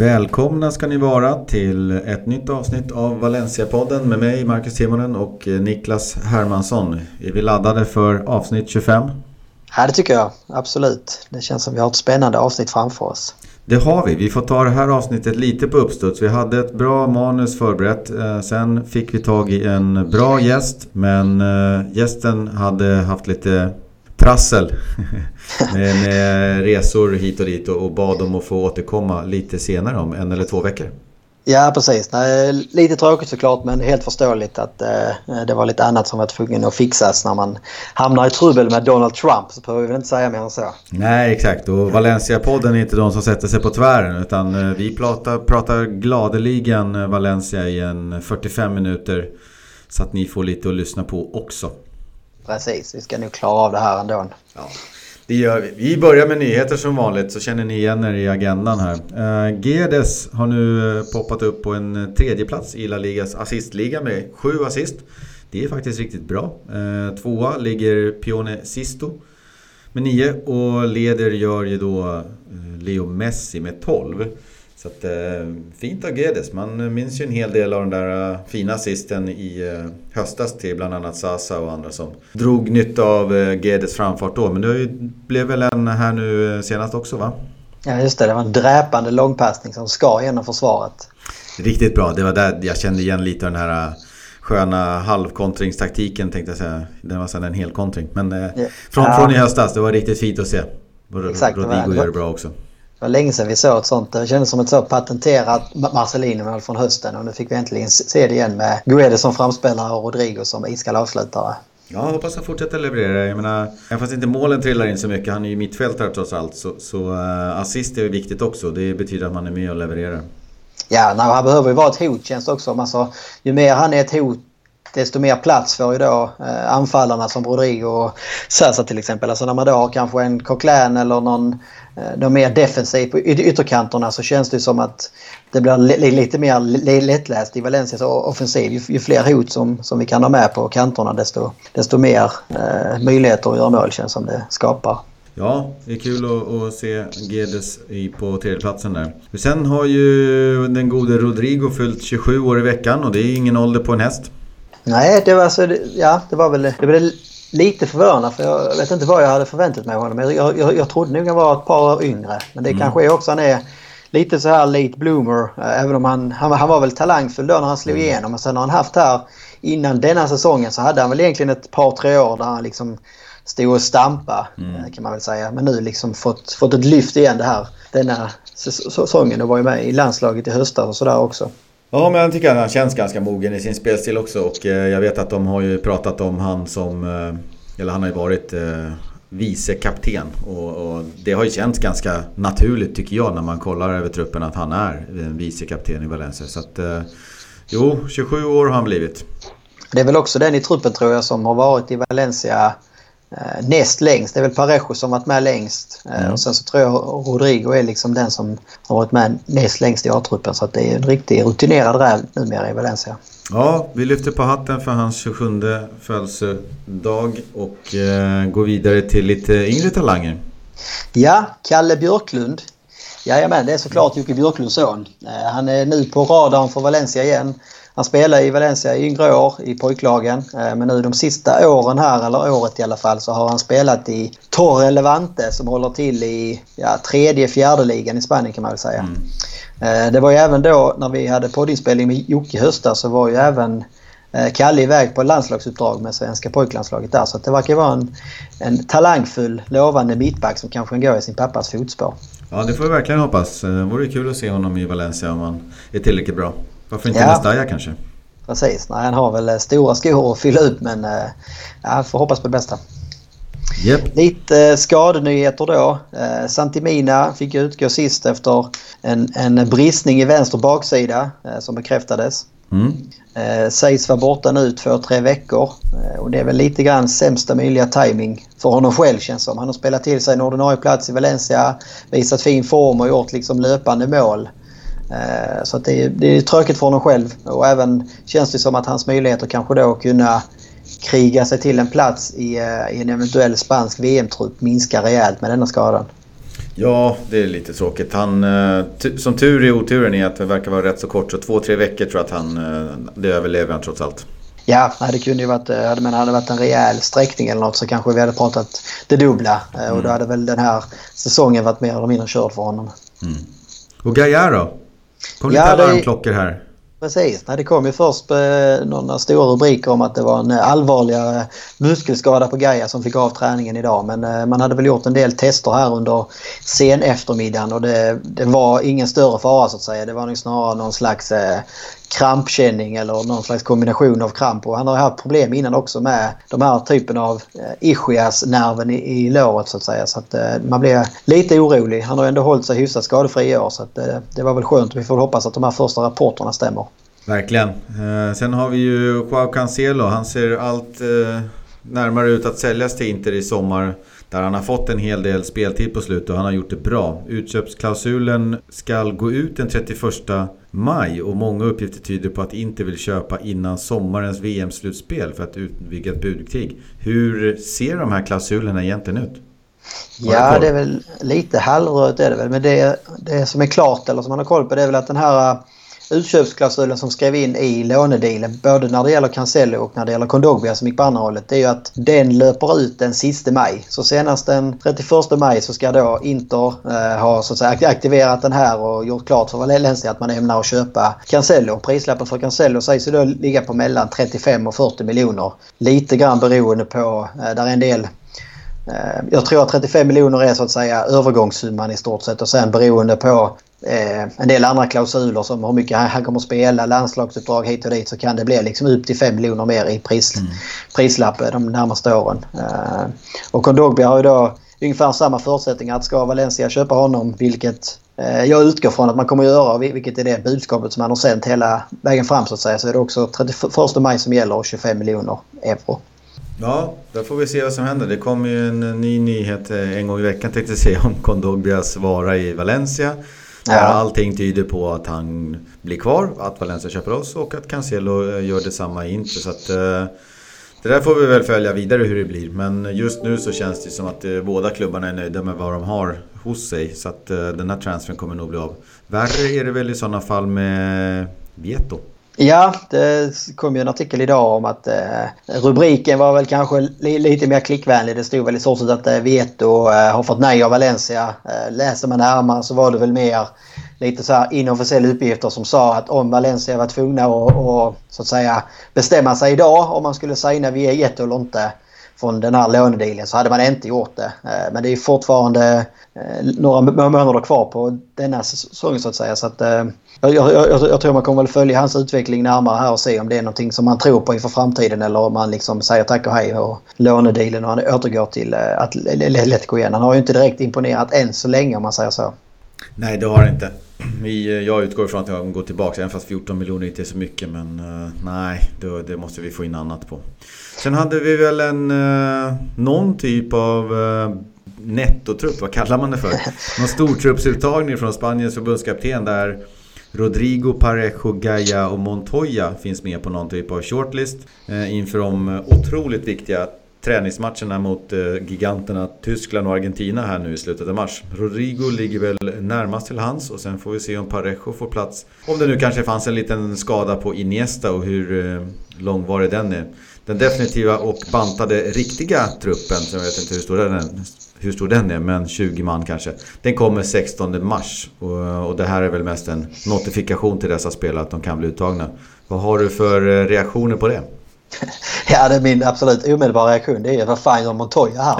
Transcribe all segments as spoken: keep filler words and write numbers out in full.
Välkomna ska ni vara till ett nytt avsnitt av Valencia-podden med mig, Marcus Timonen och Niklas Hermansson. Är vi laddade för avsnitt tjugofem? Ja, det tycker jag. Absolut. Det känns som vi har ett spännande avsnitt framför oss. Det har vi. Vi får ta det här avsnittet lite på uppstuds. Vi hade ett bra manus förberett. Sen fick vi tag i en bra gäst, men gästen hade haft lite trassel med, med resor hit och dit och bad dem att få återkomma lite senare om en eller två veckor. Ja, precis. Nej, lite tråkigt såklart, men helt förståeligt att eh, det var lite annat som var tvungen att fixas när man hamnar i trubbel med Donald Trump, så behöver vi inte säga mer än så. Nej, exakt. Och Valencia-podden är inte de som sätter sig på tvären, utan eh, vi pratar, pratar gladeligen Valencia i en fyrtiofem minuter så att ni får lite att lyssna på också. Precis, vi ska nu klara av det här ändå. Ja, det gör vi. Vi börjar med nyheter som vanligt, så känner ni igen er i agendan här. Uh, Guedes har nu poppat upp på en tredje plats i La Ligas assistliga med sju assist. Det är faktiskt riktigt bra. Uh, tvåa ligger Pione Sisto med nio och leder gör ju då Leo Messi med tolv. Så att, uh, fint av Guedes. Man minns ju en hel del av den där uh, fina assisten i uh, höstas till bland annat Zaza och andra som drog nytta av uh, Guedes framfart då. Men det ju, blev väl en här nu uh, senast också, va? Ja, just det. Det var en dräpande långpassning som skar genom försvaret. Riktigt bra. Det var där jag kände igen lite av den här uh, sköna halvkontringstaktiken, tänkte jag säga. Den var sedan en hel kontring. Men uh, yeah. från, ja. från i höstas, det var riktigt fint att se. Exakt, Rodrigo gör det bra också. Det var länge sedan vi såg ett sånt. Det kändes som ett så patenterat Marcelino från hösten. Och nu fick vi äntligen se det igen med Guedes som framspelare och Rodrigo som iskall avslutare. Ja, jag hoppas han fortsätter leverera. Jag menar, fast inte målen trillar in så mycket. Han är ju mittfältare trots allt. Så, så uh, assist är viktigt också. Det betyder att man är med och levererar. Ja, nej, han behöver ju vara ett hot, känns det också. Alltså, ju mer han är ett hot, desto mer plats får ju då eh, anfallarna som Rodrigo och Zaza till exempel. Alltså när man då har kanske en Coquelin eller någon, eh, någon mer defensiv på y- ytterkanterna, så känns det som att det blir li- lite mer li- lättläst i Valencias offensiv. Ju, ju fler hot som, som vi kan ha med på kanterna, desto, desto mer eh, möjligheter att göra mål känns som det skapar. Ja, det är kul att, att se Guedes på tredjeplatsen där. Sen har ju den gode Rodrigo fyllt tjugosju år i veckan och det är ingen ålder på en häst. Nej, det var, alltså, ja, det var väl det blev lite förvånande, för jag vet inte vad jag hade förväntat mig av honom. Jag, jag, jag trodde nog han var ett par år yngre, men det mm. kanske är också han är lite så här late bloomer, även om han, han, han var väl talangfull då när han slog igenom. Och sen har han haft här innan denna säsongen, så hade han väl egentligen ett par, tre år där han liksom stod och stampa, mm. kan man väl säga. Men nu liksom fått, fått ett lyft igen det här, denna säsongen, och var ju med i landslaget i höstas och sådär också. Ja, men jag tycker att han känns ganska mogen i sin spelstil också, och eh, jag vet att de har ju pratat om han som, eh, eller han har ju varit eh, vicekapten och, och det har ju känts ganska naturligt tycker jag när man kollar över truppen att han är en vicekapten i Valencia. Så att, eh, jo, tjugosju år har han blivit. Det är väl också den i truppen tror jag som har varit i Valencia eh, näst längst. Det är väl Parejo som varit med längst eh, mm. och sen så tror jag Rodrigo är liksom den som har varit med näst längst i A-truppen, så att det är en riktigt rutinerad räv numera i Valencia. Ja, vi lyfter på hatten för hans tjugosjunde födelsedag och eh, går vidare till lite yngre talanger. Ja, Kalle Björklund. Jajamän, det är såklart Jocke Björklunds son. Eh, han är nu på radarn för Valencia igen. Han spelade i Valencia i yngre år i pojklagen, men nu de sista åren här, eller året i alla fall, så har han spelat i Torre Levante som håller till i ja, tredje, fjärde ligan i Spanien kan man väl säga. Mm. Det var ju även då när vi hade poddinspelning med Jocke i höstas, så var ju även Kalle iväg på landslagsuppdrag med svenska pojklandslaget där. Så det verkar vara en, en talangfull, lovande mittback som kanske går i sin pappas fotspår. Ja, det får vi verkligen hoppas. Det vore kul att se honom i Valencia om han är tillräckligt bra. Varför inte ja. nästa jag kanske? Precis, nej, han har väl stora skor att fylla upp, men jag äh, får hoppas på det bästa. Yep. Lite äh, skadenyheter då. Äh, Santi Mina fick utgå sist efter en, en bristning i vänster baksida äh, som bekräftades. Mm. Äh, sägs vara borta nu två, tre veckor. Äh, och det är väl lite grann sämsta möjliga timing för honom själv känns som. Han har spelat till sig en ordinarie plats i Valencia, visat fin form och gjort liksom löpande mål. Så att det, är, det är tråkigt för honom själv, och även känns det som att hans möjligheter kanske då att kunna kriga sig till en plats i, i en eventuell spansk V M-trupp minskar rejält med denna skadan. Ja, det är lite tråkigt. Han, t- som tur är oturen är att det verkar vara rätt så kort. Så två, tre veckor tror jag att han, det överlever han trots allt. Ja, det kunde ju varit, hade man hade varit en rejäl sträckning eller något så kanske vi hade pratat det dubbla. Mm. Och då hade väl den här säsongen varit mer eller mindre körd för honom. Mm. Och Gaya då? Kom ja, lite alarmklockor här. Precis, det kom ju först några stora rubriker om att det var en allvarligare muskelskada på Gaya som fick av träningen idag. Men man hade väl gjort en del tester här under sen eftermiddagen och det, det var ingen större fara så att säga. Det var nog snarare någon slags krampkänning eller någon slags kombination av kramp. Och han har haft problem innan också med de här typen av ischiasnerven i, i låret så att säga. Så att man blev lite orolig. Han har ändå hållit sig hyfsat skadefri i år så att det var väl skönt. Vi får hoppas att de här första rapporterna stämmer. Verkligen. Eh, sen har vi ju Juan Cancelo. Han ser allt eh, närmare ut att säljas till Inter i sommar. Där han har fått en hel del speltid på slutet och han har gjort det bra. Utköpsklausulen ska gå ut den trettioförsta maj. Och många uppgifter tyder på att Inter vill köpa innan sommarens V M-slutspel för att utvidga ett budkrig. Hur ser de här klausulerna egentligen ut? Ja, det är väl lite halvröt är det väl. Men det, det som är klart eller som man har koll på det är väl att den här utköpsklausulen som skrev in i lånedealen både när det gäller Cancelo och när det gäller Kondogbia som gick på andra hållet, det är ju att den löper ut den sista maj. Så senast den trettioförsta maj så ska då Inter eh, ha så att säga, aktiverat den här och gjort klart för Valencia att man ämnar att köpa Cancelo. Prislappen för Cancelo sägs ju då ligga på mellan trettiofem och fyrtio miljoner. Lite grann beroende på, eh, där är en del. eh, jag tror att trettiofem miljoner är så att säga övergångssumman i stort sett och sen beroende på Eh, en del andra klausuler som hur mycket han kommer att spela, landslagsuppdrag hit och dit, så kan det bli liksom upp till fem miljoner mer i pris, mm. prislapp de närmaste åren. Eh, och Kondogbia har ju då ungefär samma förutsättningar att ska Valencia köpa honom, vilket eh, jag utgår från att man kommer att göra, vilket är det budskapet som man har sänt hela vägen fram så att säga, så är det också trettioförsta maj som gäller och tjugofem miljoner euro. Ja, där får vi se vad som händer. Det kommer ju en ny nyhet en gång i veckan, tänkte se om Kondogbia svarar i Valencia. Ja. Allting tyder på att han blir kvar, att Valencia köper oss och att Cancelo gör detsamma i Inter. Så att, eh, det där får vi väl följa vidare hur det blir. Men just nu så känns det som att eh, båda klubbarna är nöjda med vad de har hos sig. Så att eh, den här transfern kommer nog bli av. Värre är det väl i sådana fall med Vietto. Ja, det kom ju en artikel idag om att eh, rubriken var väl kanske li- lite mer klickvänlig. Det stod väl i sorts att eh, Vietto eh, har fått nej av Valencia. Eh, läser man närmare så var det väl mer lite så här inofficiella uppgifter som sa att om Valencia var tvungna att och, så att säga, bestämma sig idag om man skulle signa Vietto eller inte från den här lånedelen så hade man inte gjort det. Eh, men det är fortfarande eh, några månader kvar på denna säsongen så att säga. Så att, eh, Jag, jag, jag, jag tror man kommer väl följa hans utveckling närmare här och se om det är någonting som man tror på inför framtiden eller om man liksom säger tack och hej och lånedelen och han återgår till Atletico igen. Han har ju inte direkt imponerat än så länge om man säger så. Nej, det har inte. Vi, jag utgår ifrån att jag går tillbaka även fast fjorton miljoner inte är så mycket, men nej, det, det måste vi få in annat på. Sen hade vi väl en någon typ av nettotrupp, vad kallar man det för? Någon stortruppsuttagning från Spaniens förbundskapten där Rodrigo, Parejo, Gaya och Montoya finns med på någon typ av shortlist eh, inför de otroligt viktiga träningsmatcherna mot eh, giganterna Tyskland och Argentina här nu i slutet av mars. Rodrigo ligger väl närmast till hans och sen får vi se om Parejo får plats. Om det nu kanske fanns en liten skada på Iniesta och hur eh, långvarig den är. Den definitiva och bantade riktiga truppen, som jag vet inte hur stor den är, hur stor den är men tjugo man kanske. Den kommer sextonde mars och, och det här är väl mest en notifikation till dessa spelare att de kan bli uttagna. Vad har du för reaktioner på det? Ja, det är min absolut omedelbara reaktion. Det är vad fan gör Montoya här?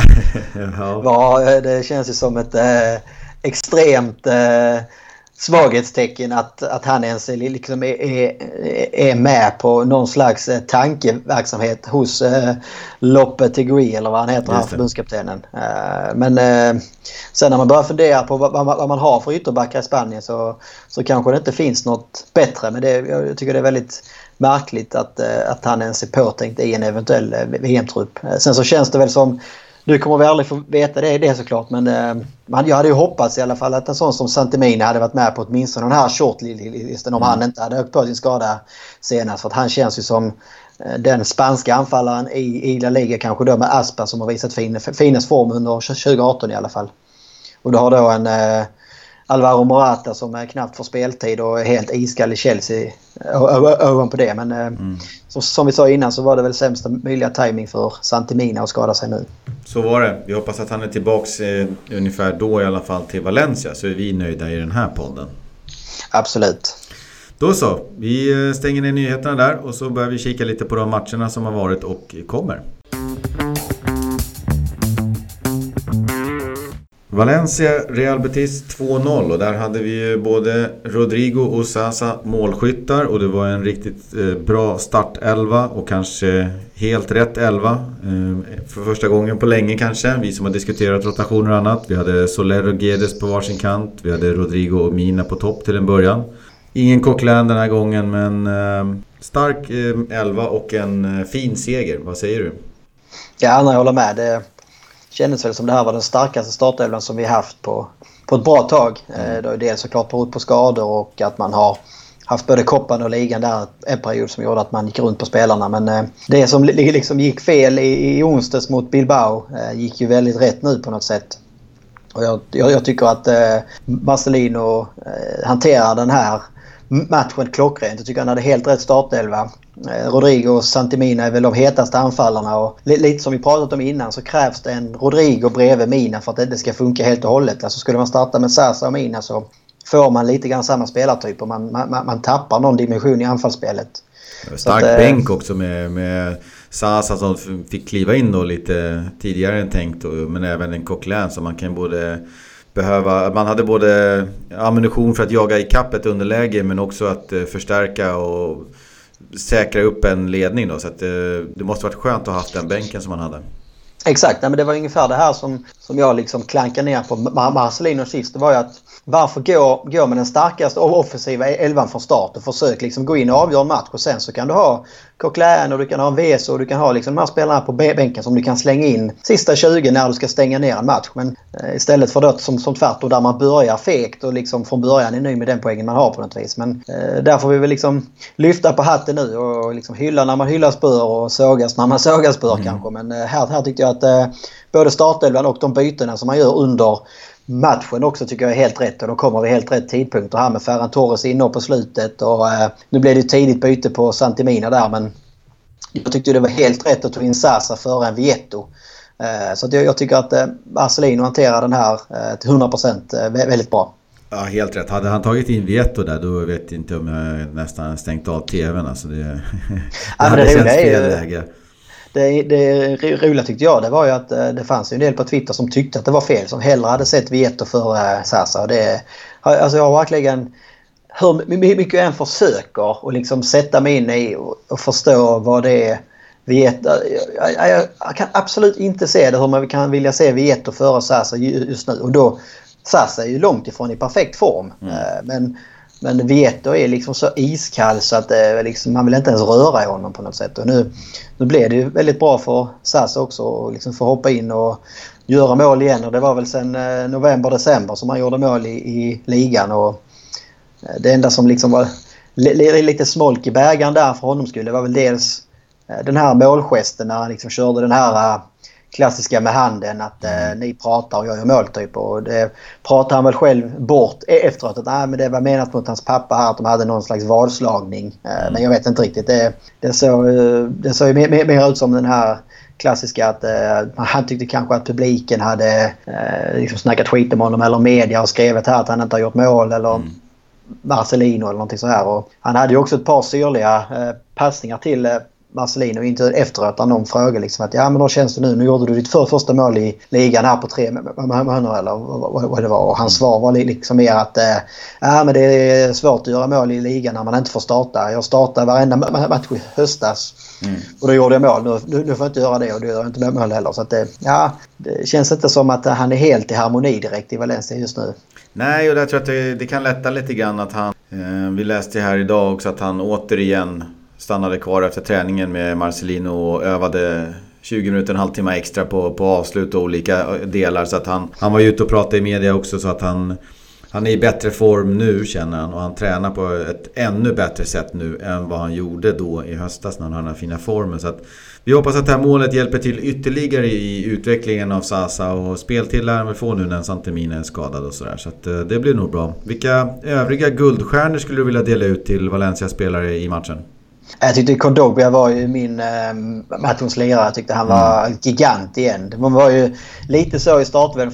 Ja. Ja, det känns ju som ett eh, extremt... Eh, svaghetstecken att, att han ens är, liksom är, är, är med på någon slags tankeverksamhet hos eh, Lopetegui eller vad han heter, här förbundskaptenen. Eh, men eh, sen när man börjar fundera på vad, vad, man, vad man har för ytterbackar i Spanien så, så kanske det inte finns något bättre. Men det, jag tycker det är väldigt märkligt att, att han ens är påtänkt i en eventuell V M-trupp. Sen så känns det väl som... Nu kommer vi aldrig få veta det, det är såklart. Men eh, jag hade ju hoppats i alla fall att en sån som Santi Mina hade varit med på åtminstone den här shortlisten om mm. han inte hade ökt på sin skada senast. För att han känns ju som eh, den spanska anfallaren i, i La Liga kanske då med Aspa som har visat fin, finast form under tjugoarton i alla fall. Och du har då en eh, Alvaro Morata som knappt får speltid och är helt iskall i Chelsea ovanpå det. Men eh, mm. som, som vi sa innan så var det väl sämsta möjliga timing för Santi Mina att skada sig nu. Så var det. Vi hoppas att han är tillbaka eh, ungefär då i alla fall till Valencia, så är vi nöjda i den här podden. Absolut. Då så, vi stänger ner nyheterna där och så börjar vi kika lite på de matcherna som har varit och kommer. Valencia, Real Betis två noll, och där hade vi både Rodrigo och Zaza målskyttar, och det var en riktigt bra startelva och kanske helt rätt elva för första gången på länge kanske. Vi som har diskuterat rotationer och annat, vi hade Soler och Guedes på varsin kant, vi hade Rodrigo och Mina på topp till en början. Ingen Coquelin den här gången, men eh, stark eh, elva och en eh, fin seger. Vad säger du? Ja, jag håller med. Det kändes väl som det här var den starkaste startelvan som vi haft på, på ett bra tag. Mm. Eh, dels såklart berott på skador och att man har haft både koppan och ligan där en period som gjorde att man gick runt på spelarna. Men eh, det som liksom gick fel i, i onsdags mot Bilbao eh, gick ju väldigt rätt nu på något sätt. Och jag, jag, jag tycker att eh, Marcelino eh, hanterar den här matchen klockrent. Jag tycker han hade helt rätt startelva. Eh, Rodrigo och Santi Mina är väl de hetaste anfallarna. Och li- lite som vi pratat om innan så krävs det en Rodrigo bredvid Mina för att det, det ska funka helt och hållet. Alltså skulle man starta med Zaza och Mina så får man lite grann samma spelartyp och man, man, man tappar någon dimension i anfallsspelet. Stark att, bänk också med, med Zaza som fick kliva in då lite tidigare än tänkt, och, men även en Coquelin som man kan både behöva, man hade både ammunition för att jaga i kappet underläge men också att förstärka och säkra upp en ledning då, så att det, det måste varit skönt att ha haft den bänken som man hade. Exakt, nej, men det var ungefär det här som, som jag liksom klankar ner på Marcelino sist. Det var ju att varför gå, gå med den starkaste offensiva elvan från start och försök liksom gå in och avgöra en match, och sen så kan du ha Coquelin och du kan ha en Veso och du kan ha liksom de här spelarna på bänken som du kan slänga in sista tjugo när du ska stänga ner en match. Men istället för det som, som tvärtom där man börjar fegt och liksom från början är ny med den poängen man har på något vis. Men eh, där får vi väl liksom lyfta på hatten nu och, och liksom hylla när man hyllas bör och sågas när man sågas bör mm. kanske. Men eh, här, här tyckte jag att eh, både startelvan och de bytena som man gör under matchen också tycker jag är helt rätt, och då kommer vi helt rätt tidpunkt, och här med Ferran Torres inne på slutet och eh, nu blev det tidigt byte på Santi Mina där, men jag tyckte det var helt rätt att ta in Zaza före en Vietto. Eh, så att jag, jag tycker att eh, Marcelino hanterar den här eh, till hundra procent eh, väldigt bra. Ja, helt rätt. Hade han tagit in Vietto där, då vet inte om jag nästan stängt av tvn. Alltså det, det ja, hade det känts fel läge. Det, det roliga tyckte jag, det var ju att det fanns ju en del på Twitter som tyckte att det var fel, som hellre hade sett Vietto för Zaza. Och det, alltså jag har verkligen, hur mycket jag än försöker och liksom sätta mig in i och förstå vad det är Vietto, jag, jag, jag kan absolut inte se det, hur man kan vilja se Vietto för Zaza just nu. Och då, Zaza är ju långt ifrån i perfekt form, mm. men Men Vietto är liksom så iskall så att liksom, man vill inte ens röra i honom på något sätt. Och nu, nu blev det ju väldigt bra för Zaza också att liksom få hoppa in och göra mål igen. Och det var väl sen november-december som han gjorde mål i, i ligan. Och det enda som liksom var li, li, lite smolk i bägaren där för honom skulle var väl dels den här målgesten när han liksom körde den här klassiska med handen, att eh, ni pratar och jag gör mål typ, och det pratar han väl själv bort efteråt att nej, men det var menat mot hans pappa här att de hade någon slags valslagning, eh, men jag vet inte riktigt, det, det såg det såg ju mer, mer ut som den här klassiska att eh, han tyckte kanske att publiken hade eh, liksom snackat skit om honom eller media och skrivit här att han inte har gjort mål eller mm. Marcelino eller någonting så här, och han hade ju också ett par syrliga eh, passningar till eh, Marcelino inte efteråt när någon frågar liksom att ja, men då känns det nu, nu gjorde du ditt för, första mål i ligan här på tre månader eller vad, vad det var, och hans svar var liksom mer att äh, ja, men det är svårt att göra mål i ligan när man inte får starta, jag startade varenda match i höstas mm. och då gjorde jag mål, nu, nu får jag inte göra det och då gör jag inte mål heller, så att det, ja, det känns inte som att han är helt i harmoni direkt i Valencia just nu. Nej, och jag tror att det, det kan lätta lite grann att han, eh, vi läste här idag också att han återigen stannade kvar efter träningen med Marcelino och övade tjugo minuter, en halvtimme extra på, på avslut och olika delar. Så att han, han var ute och pratade i media också, så att han han är i bättre form nu, känner han, och han tränar på ett ännu bättre sätt nu än vad han gjorde då i höstas när han hade den fina formen. Så att vi hoppas att det här målet hjälper till ytterligare i utvecklingen av Zaza, och spel till lär han väl få nu när Santi Mina är skadad och sådär. Så att det blir nog bra. Vilka övriga guldstjärnor skulle du vilja dela ut till Valencia-spelare i matchen? Jag tyckte Kondogbia var ju min äh, matchens lirare. Jag tyckte han var mm. gigant igen. Man var ju lite så i starten.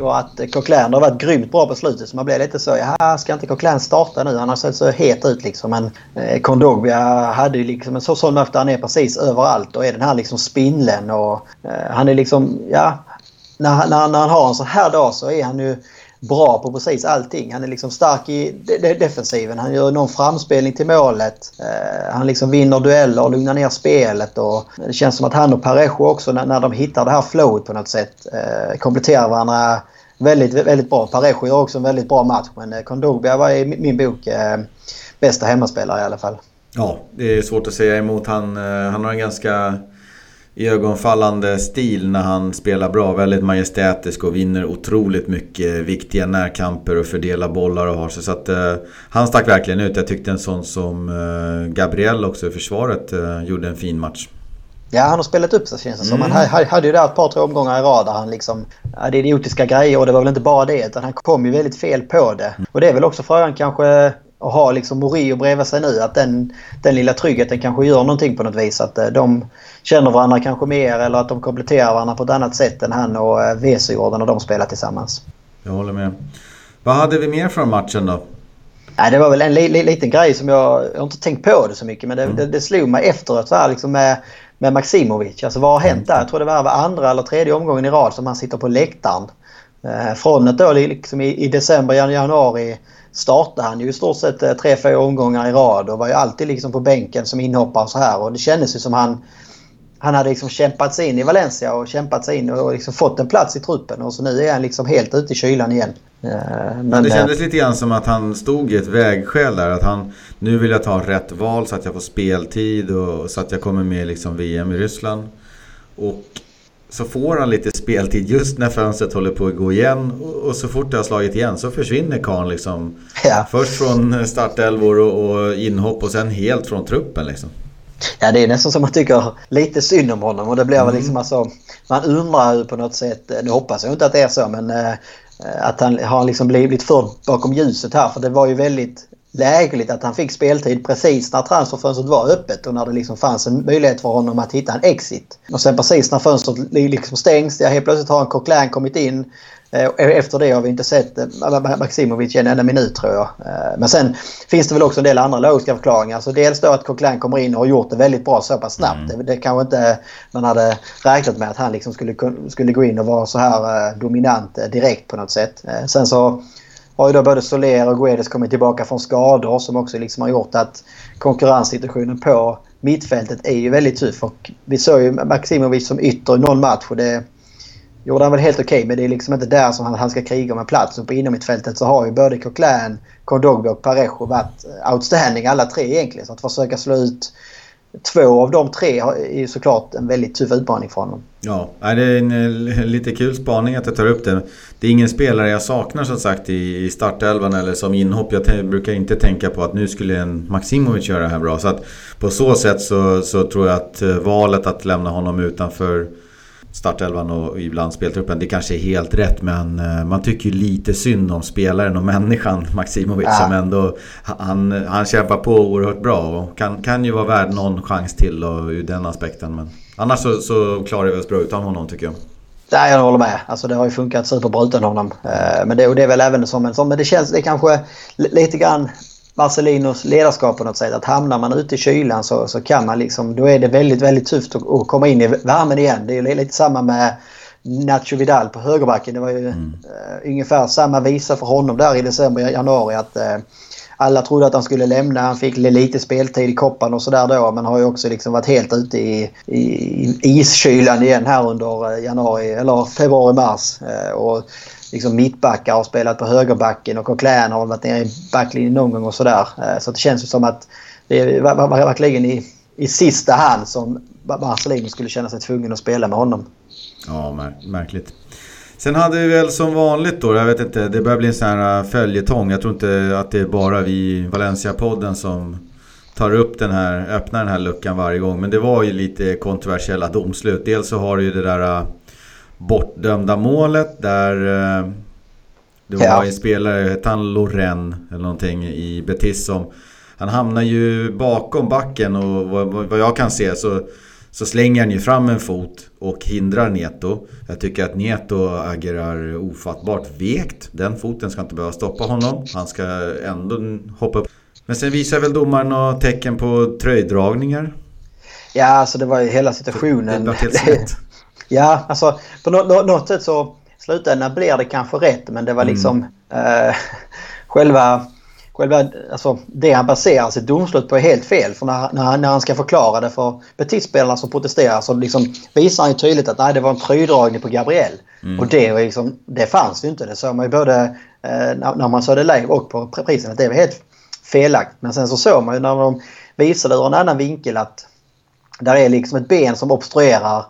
Och att Coquelin har varit grymt bra på slutet. Så man blev lite så, ja, ska inte Coquelin starta nu? Han har sett så het ut liksom. Men eh, Kondogbia hade ju liksom en så sån efter han är precis överallt. Och är den här liksom spindeln. Och eh, han är liksom, ja, när, när, när han har en sån här dag så är han ju bra på precis allting. Han är liksom stark i defensiven. Han gör någon framspelning till målet. Eh, han liksom vinner dueller och lugnar ner spelet. Och det känns som att han och Parejo också när, när de hittar det här flowet på något sätt eh, kompletterar varandra väldigt, väldigt bra. Parejo gör också en väldigt bra match. Men eh, Kondogbia var i min bok eh, bästa hemmaspelare i alla fall. Ja, det är svårt att säga emot. Han, eh, han har en ganska i ögonfallande stil när han spelar bra, väldigt majestätisk och vinner otroligt mycket viktiga närkamper och fördelar bollar och har sig. Så att eh, han stack verkligen ut. Jag tyckte en sån som eh, Gabriel också i försvaret eh, gjorde en fin match. Ja, han har spelat upp sig, känns det som. Mm. Han hade ju där ett par, tre omgångar i rad där han liksom hade idiotiska grejer, och det var väl inte bara det utan han kom ju väldigt fel på det. Mm. Och det är väl också frågan kanske att ha liksom Morio bredvid sig nu, att den, den lilla tryggheten kanske gör någonting på något vis, att de känner varandra kanske mer, eller att de kompletterar varandra på ett annat sätt än han och Veso gjorde när de spelar tillsammans. Jag håller med. Vad hade vi mer från matchen då? Nej, det var väl en li- li- liten grej som jag, jag har inte tänkt på det så mycket, men det, mm. det, det slog mig efteråt här, liksom med, med Maksimović. Alltså vad har hänt där? Jag tror det var andra eller tredje omgången i rad som han sitter på läktaren. Eh, från ett år liksom i, i december, januari startade han ju i stort sett tre, fyra omgångar i rad och var ju alltid liksom på bänken som inhoppar och så här, och det kändes ju som han han hade liksom kämpat sig in i Valencia och kämpat sig in och liksom fått en plats i truppen, och så nu är han liksom helt ute i kylan igen. Men, Men det kändes lite grann som att han stod i ett vägskäl där, att han nu vill jag ta rätt val så att jag får speltid och så att jag kommer med liksom V M i Ryssland, och så får han lite speltid just när fönstret håller på att gå igen, och så fort det har slagit igen så försvinner Karn liksom. Ja. Först från startelvor och inhopp och sen helt från truppen liksom. Ja, det är nästan som man tycker lite synd om honom, och det blir mm. liksom alltså, man undrar ju på något sätt, nu hoppas jag inte att det är så, men eh, att han har liksom blivit för bakom ljuset här, för det var ju väldigt lägligt att han fick speltid precis när transferfönstret var öppet och när det liksom fanns en möjlighet för honom att hitta en exit. Och sen precis när fönstret liksom stängs, där helt plötsligt har en Coquelin kommit in. Efter det har vi inte sett Maksimović en enda minut, tror jag. Men sen finns det väl också en del andra logiska förklaringar. Alltså dels då att Coquelin kommer in och har gjort det väldigt bra så pass snabbt. Mm. Det, det kanske inte man hade räknat med, att han liksom skulle, skulle gå in och vara så här dominant direkt på något sätt. Sen så har ju då både Soler och Guedes kommit tillbaka från skador som också liksom har gjort att konkurrenssituationen på mittfältet är ju väldigt tuff. Och vi såg ju Maksimović som ytter i någon match, och det gjorde han väl helt okej, men det är liksom inte där som han, han ska kriga om en plats. Och på inom mittfältet så har ju både Coquelin, Kondogbia och Parejo varit outstanding alla tre egentligen. Så att försöka slå ut två av de tre är såklart en väldigt tuff utmaning för honom. Ja, det är en lite kul spaning att jag tar upp det. Det är ingen spelare jag saknar som sagt i startelvan eller som inhopp. Jag t- brukar inte tänka på att nu skulle en Maksimović göra det här bra. Så att på så sätt så, så tror jag att valet att lämna honom utanför startelvan och ibland speltruppen, det kanske är helt rätt, men man tycker ju lite synd om spelaren och människan Maksimović, ja, som ändå han, han kämpar på oerhört bra och kan, kan ju vara värd någon chans till och, ur den aspekten, men annars så, så klarar vi oss bra utan honom tycker jag. Nej, jag håller med. Alltså det har ju funkat superbra utan honom, men det, och det är väl även som en sån, men det känns det kanske lite grann Marcelinos ledarskap på något sätt, att hamnar man ute i kylan så, så kan man liksom, då är det väldigt, väldigt tufft att, att komma in i värmen igen. Det är ju lite samma med Nacho Vidal på högerbacken. Det var ju mm. uh, ungefär samma visa för honom där i december, januari, att uh, alla trodde att han skulle lämna. Han fick lite speltid i koppan och sådär då, men har ju också liksom varit helt ute i, i, i iskylan igen här under januari, eller februari, mars. Uh, och liksom mittbackar har spelat på högerbacken och Coquelin har varit nere i backlinjen någon gång och sådär. Så det känns ju som att det är verkligen i, i sista hand som Marcelino skulle känna sig tvungen att spela med honom. Ja, mär- märkligt. Sen hade vi väl som vanligt då, jag vet inte, det börjar bli en sån här följetong. Jag tror inte att det är bara vi Valencia-podden som tar upp den här, öppnar den här luckan varje gång. Men det var ju lite kontroversiella domslut. Dels så har du ju det där bortdömda målet där det var ja. en spelare, hette han Loren eller någonting i Betis, som han hamnar ju bakom backen och vad jag kan se så Så slänger han ju fram en fot och hindrar Neto. Jag tycker att Neto agerar ofattbart vekt. Den foten ska inte behöva stoppa honom. Han ska ändå hoppa upp. Men sen visar väl domaren några tecken på tröjdragningar? Ja, alltså det var ju hela situationen. Det helt snett. Ja, alltså på något, något sätt så slutändan blir det kanske rätt. Men det var liksom mm. eh, själva... Alltså, det han baserar sitt domslut på är helt fel. För när, när, när han ska förklara det för betisspelarna som protesterar så liksom visar han ju tydligt att nej, det var en tröjdragning på Gabriel. Mm. Och det, var liksom, det fanns ju inte. Det såg man ju både eh, när, när man såg det live och på prisen att det var helt felaktigt. Men sen så såg man ju när de visade ur en annan vinkel att där är liksom ett ben som obstruerar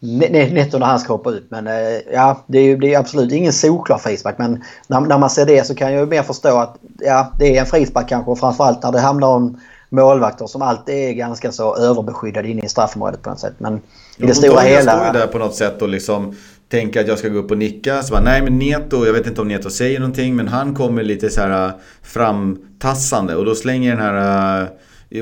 Netto när han ska hoppa ut. Men ja, det är ju det är absolut ingen solklar frispark. Men när, när man ser det så kan jag ju mer förstå att ja, det är en frispark kanske. Och framförallt när det hamnar om målvakter som alltid är ganska så överbeskyddade inne i straffområdet på något sätt. Men jo, i det stora hela... Jag står ju där på något sätt och liksom tänker att jag ska gå upp och nicka. Så bara, nej men Neto, jag vet inte om Neto säger någonting. Men han kommer lite så här framtassande. Och då slänger den här...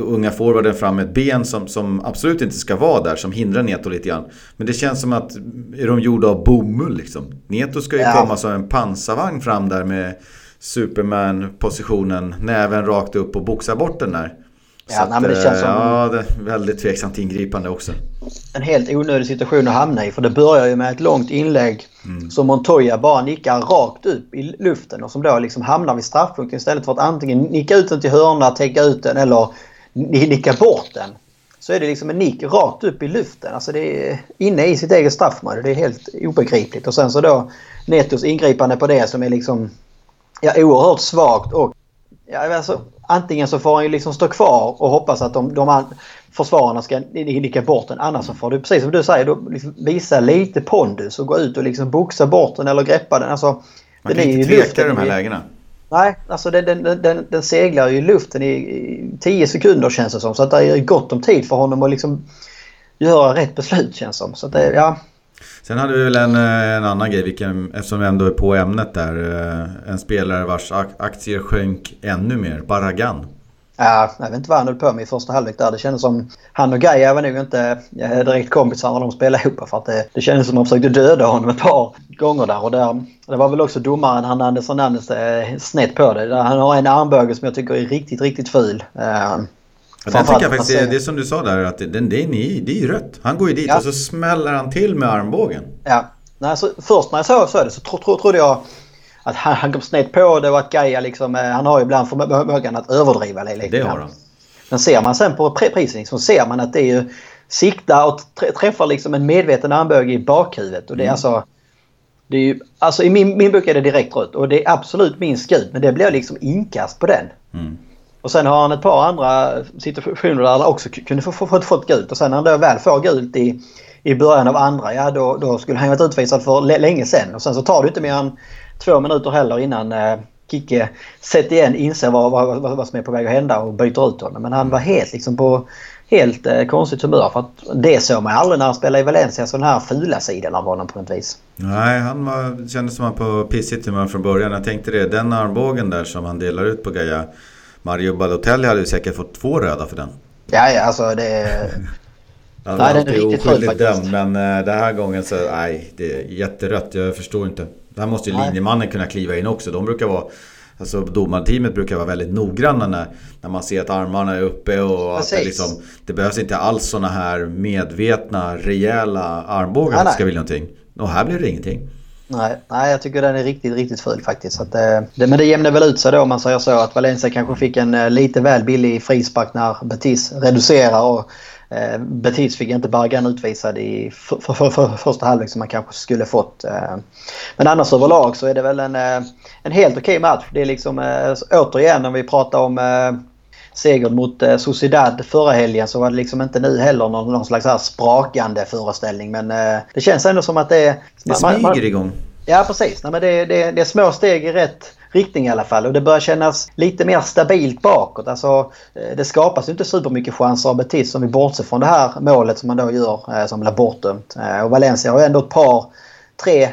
unga forwarden fram ett ben som, som absolut inte ska vara där, som hindrar Neto lite grann. Men det känns som att är de gjorda av bomull liksom. Neto ska ju ja. komma som en pansarvagn fram där med Superman-positionen, näven rakt upp och boxar bort den där. Ja, nej, men det känns som ja, det är väldigt tveksamt ingripande också. En helt onödig situation att hamna i, för det börjar ju med ett långt inlägg mm. som Montoya bara nickar rakt upp i luften och som då liksom hamnar vid straffpunkten istället för att antingen nicka ut den till hörna, täcka ut den eller nicka bort den. Så är det liksom en nick rakt upp i luften. Alltså det är inne i sitt eget straffområde. Det är helt obegripligt. Och sen så då Netos ingripande på det som är liksom ja, oerhört svagt och ja, alltså, antingen så får han ju liksom stå kvar och hoppas att de, de försvararna ska nicka bort den, annars så får du precis som du säger då liksom visa lite pondus och gå ut och liksom boxa bort den eller greppa den. Alltså, man den kan är inte ju tveka i de här lägena. Nej, alltså den, den, den, den seglar ju i luften i, i tio sekunder känns det som. Så att det är gott om tid för honom att liksom göra rätt beslut känns det som. Så att det, ja. Sen hade vi väl en, en annan grej vilken, eftersom vi ändå är på ämnet där. En spelare vars aktier sjönk ännu mer, Barragan. Ja, jag vet inte vad han höll på med i första halvlek där. Det kändes som han och Gaya var nog inte direkt kompisar när de spelade ihop. För att det, det kändes som att de försökte döda honom ett par gånger där. Och där, det var väl också domaren han Andersson Anders snett på det. Där han har en armböge som jag tycker är riktigt, riktigt ful. Uh, Ja, jag jag faktiskt, det är som du sa där, att det, det, är, ni, det är ju rött. Han går ju dit ja. och så smäller han till med armbågen. Ja, alltså, först när jag såg så det så tro, tro, trodde jag att han, han kom snett på det och att Gaya liksom, han har ju ibland förmågan att överdriva det lite. Det har han. Men ser man sen på prisning så ser man att det är ju sikta och träffar liksom en medveten armbåge i bakhuvudet. Och det är mm. alltså... Det är ju, alltså i min, min bok är det direkt rött och det är absolut min skut, men det blir liksom inkast på den. Mm. Och sen har han ett par andra situationer där han också kunde få, få, få, fått gult. Och sen när han då väl får gult i, i början av andra, ja då, då skulle han varit utvisad för länge sen. Och sen så tar det inte mer än två minuter heller innan eh, Kicke sett igen inser vad, vad, vad, vad som är på väg att hända och byter ut honom. Men han var helt liksom på helt eh, konstigt humör, för att det såg man aldrig när han spelade i Valencia, så den här fula sidan av honom på något vis. Nej, han var, kändes som han på pissigt humör från början. Jag tänkte det, den armbågen där som han delar ut på Gaya, Mario Balotelli hade ju säkert fått två röda för den. Ja, ja alltså det... Han var alltid oskyldigt dömd, men uh, den här gången så... Nej, det är jätterött. Jag förstår inte. Där måste ju nej. linjemannen kunna kliva in också. De brukar vara... Alltså domarteamet brukar vara väldigt noggranna när, när man ser att armarna är uppe och att det, liksom, det behövs inte alls såna här medvetna, rejäla armbågar som ska vilja någonting. Och här blir det ingenting. Nej, nej, jag tycker den är riktigt, riktigt full faktiskt. Så att, det, men det jämnar väl ut sig då om man säger så, att Valencia kanske fick en eh, lite väl billig frispark när Betis reducerar och eh, Betis fick inte Bargan utvisad i för, för, för, för första halvlek som man kanske skulle fått. Eh. Men annars överlag så är det väl en, eh, en helt okej match. Det är liksom, eh, återigen om vi pratar om eh, segern mot eh, Sociedad förra helgen, så var det liksom inte nu heller någon, någon slags här sprakande föreställning, men eh, det känns ändå som att det... Det smyger man, man, igång. Ja, precis. Nej, men det, det, det är små steg i rätt riktning i alla fall. Och det börjar kännas lite mer stabilt bakåt. Alltså, det skapas ju inte supermycket chanser av Betis som vi bortser från det här målet som man då gör som blir bortdömt. Och Valencia har ändå ett par, tre,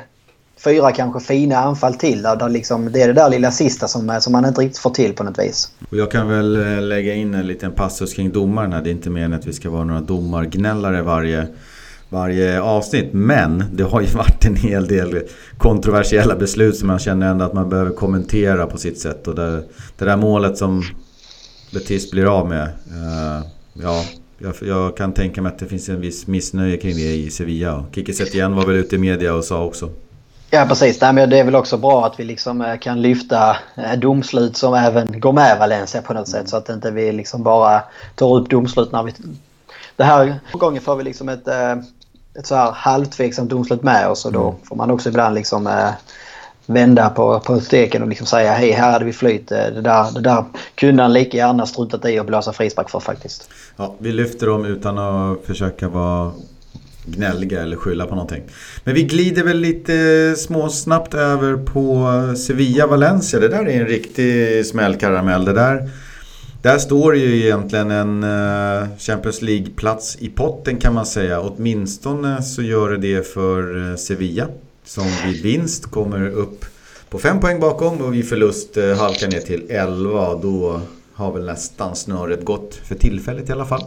fyra kanske fina anfall till. Där liksom, det är det där lilla sista som, som man inte riktigt får till på något vis. Och jag kan väl lägga in en liten passus kring domarna. Det är inte meningen att vi ska vara några domargnällare varje... varje avsnitt, men det har ju varit en hel del kontroversiella beslut som man känner ändå att man behöver kommentera på sitt sätt, och det, det där målet som Betis blir av med, eh, ja, jag, jag kan tänka mig att det finns en viss missnöje kring det i Sevilla. Kike Setien var väl ute i media och sa också. Ja, precis. Det är väl också bra att vi liksom kan lyfta domslut som även går med Valencia på något sätt, så att inte vi liksom bara tar upp domslut när vi... Det här gången får vi liksom ett... ett så här halvtveksamt domslut med oss, och då mm. får man också ibland liksom eh, vända på, på steken och liksom säga hej, här hade vi flyt, det där, det där kunde han lika gärna strutat i och blåsa frispark för faktiskt. Ja, vi lyfter dem utan att försöka vara gnälliga eller skylla på någonting. Men vi glider väl lite småsnabbt över på Sevilla-Valencia. Det där är en riktig smällkaramell. Det där Där står det ju egentligen en Champions League-plats i potten, kan man säga. Åtminstone så gör det det för Sevilla, som vid vinst kommer upp på fem poäng bakom, och vid förlust halkar ner till elva. Då har väl nästan snöret gått för tillfället i alla fall.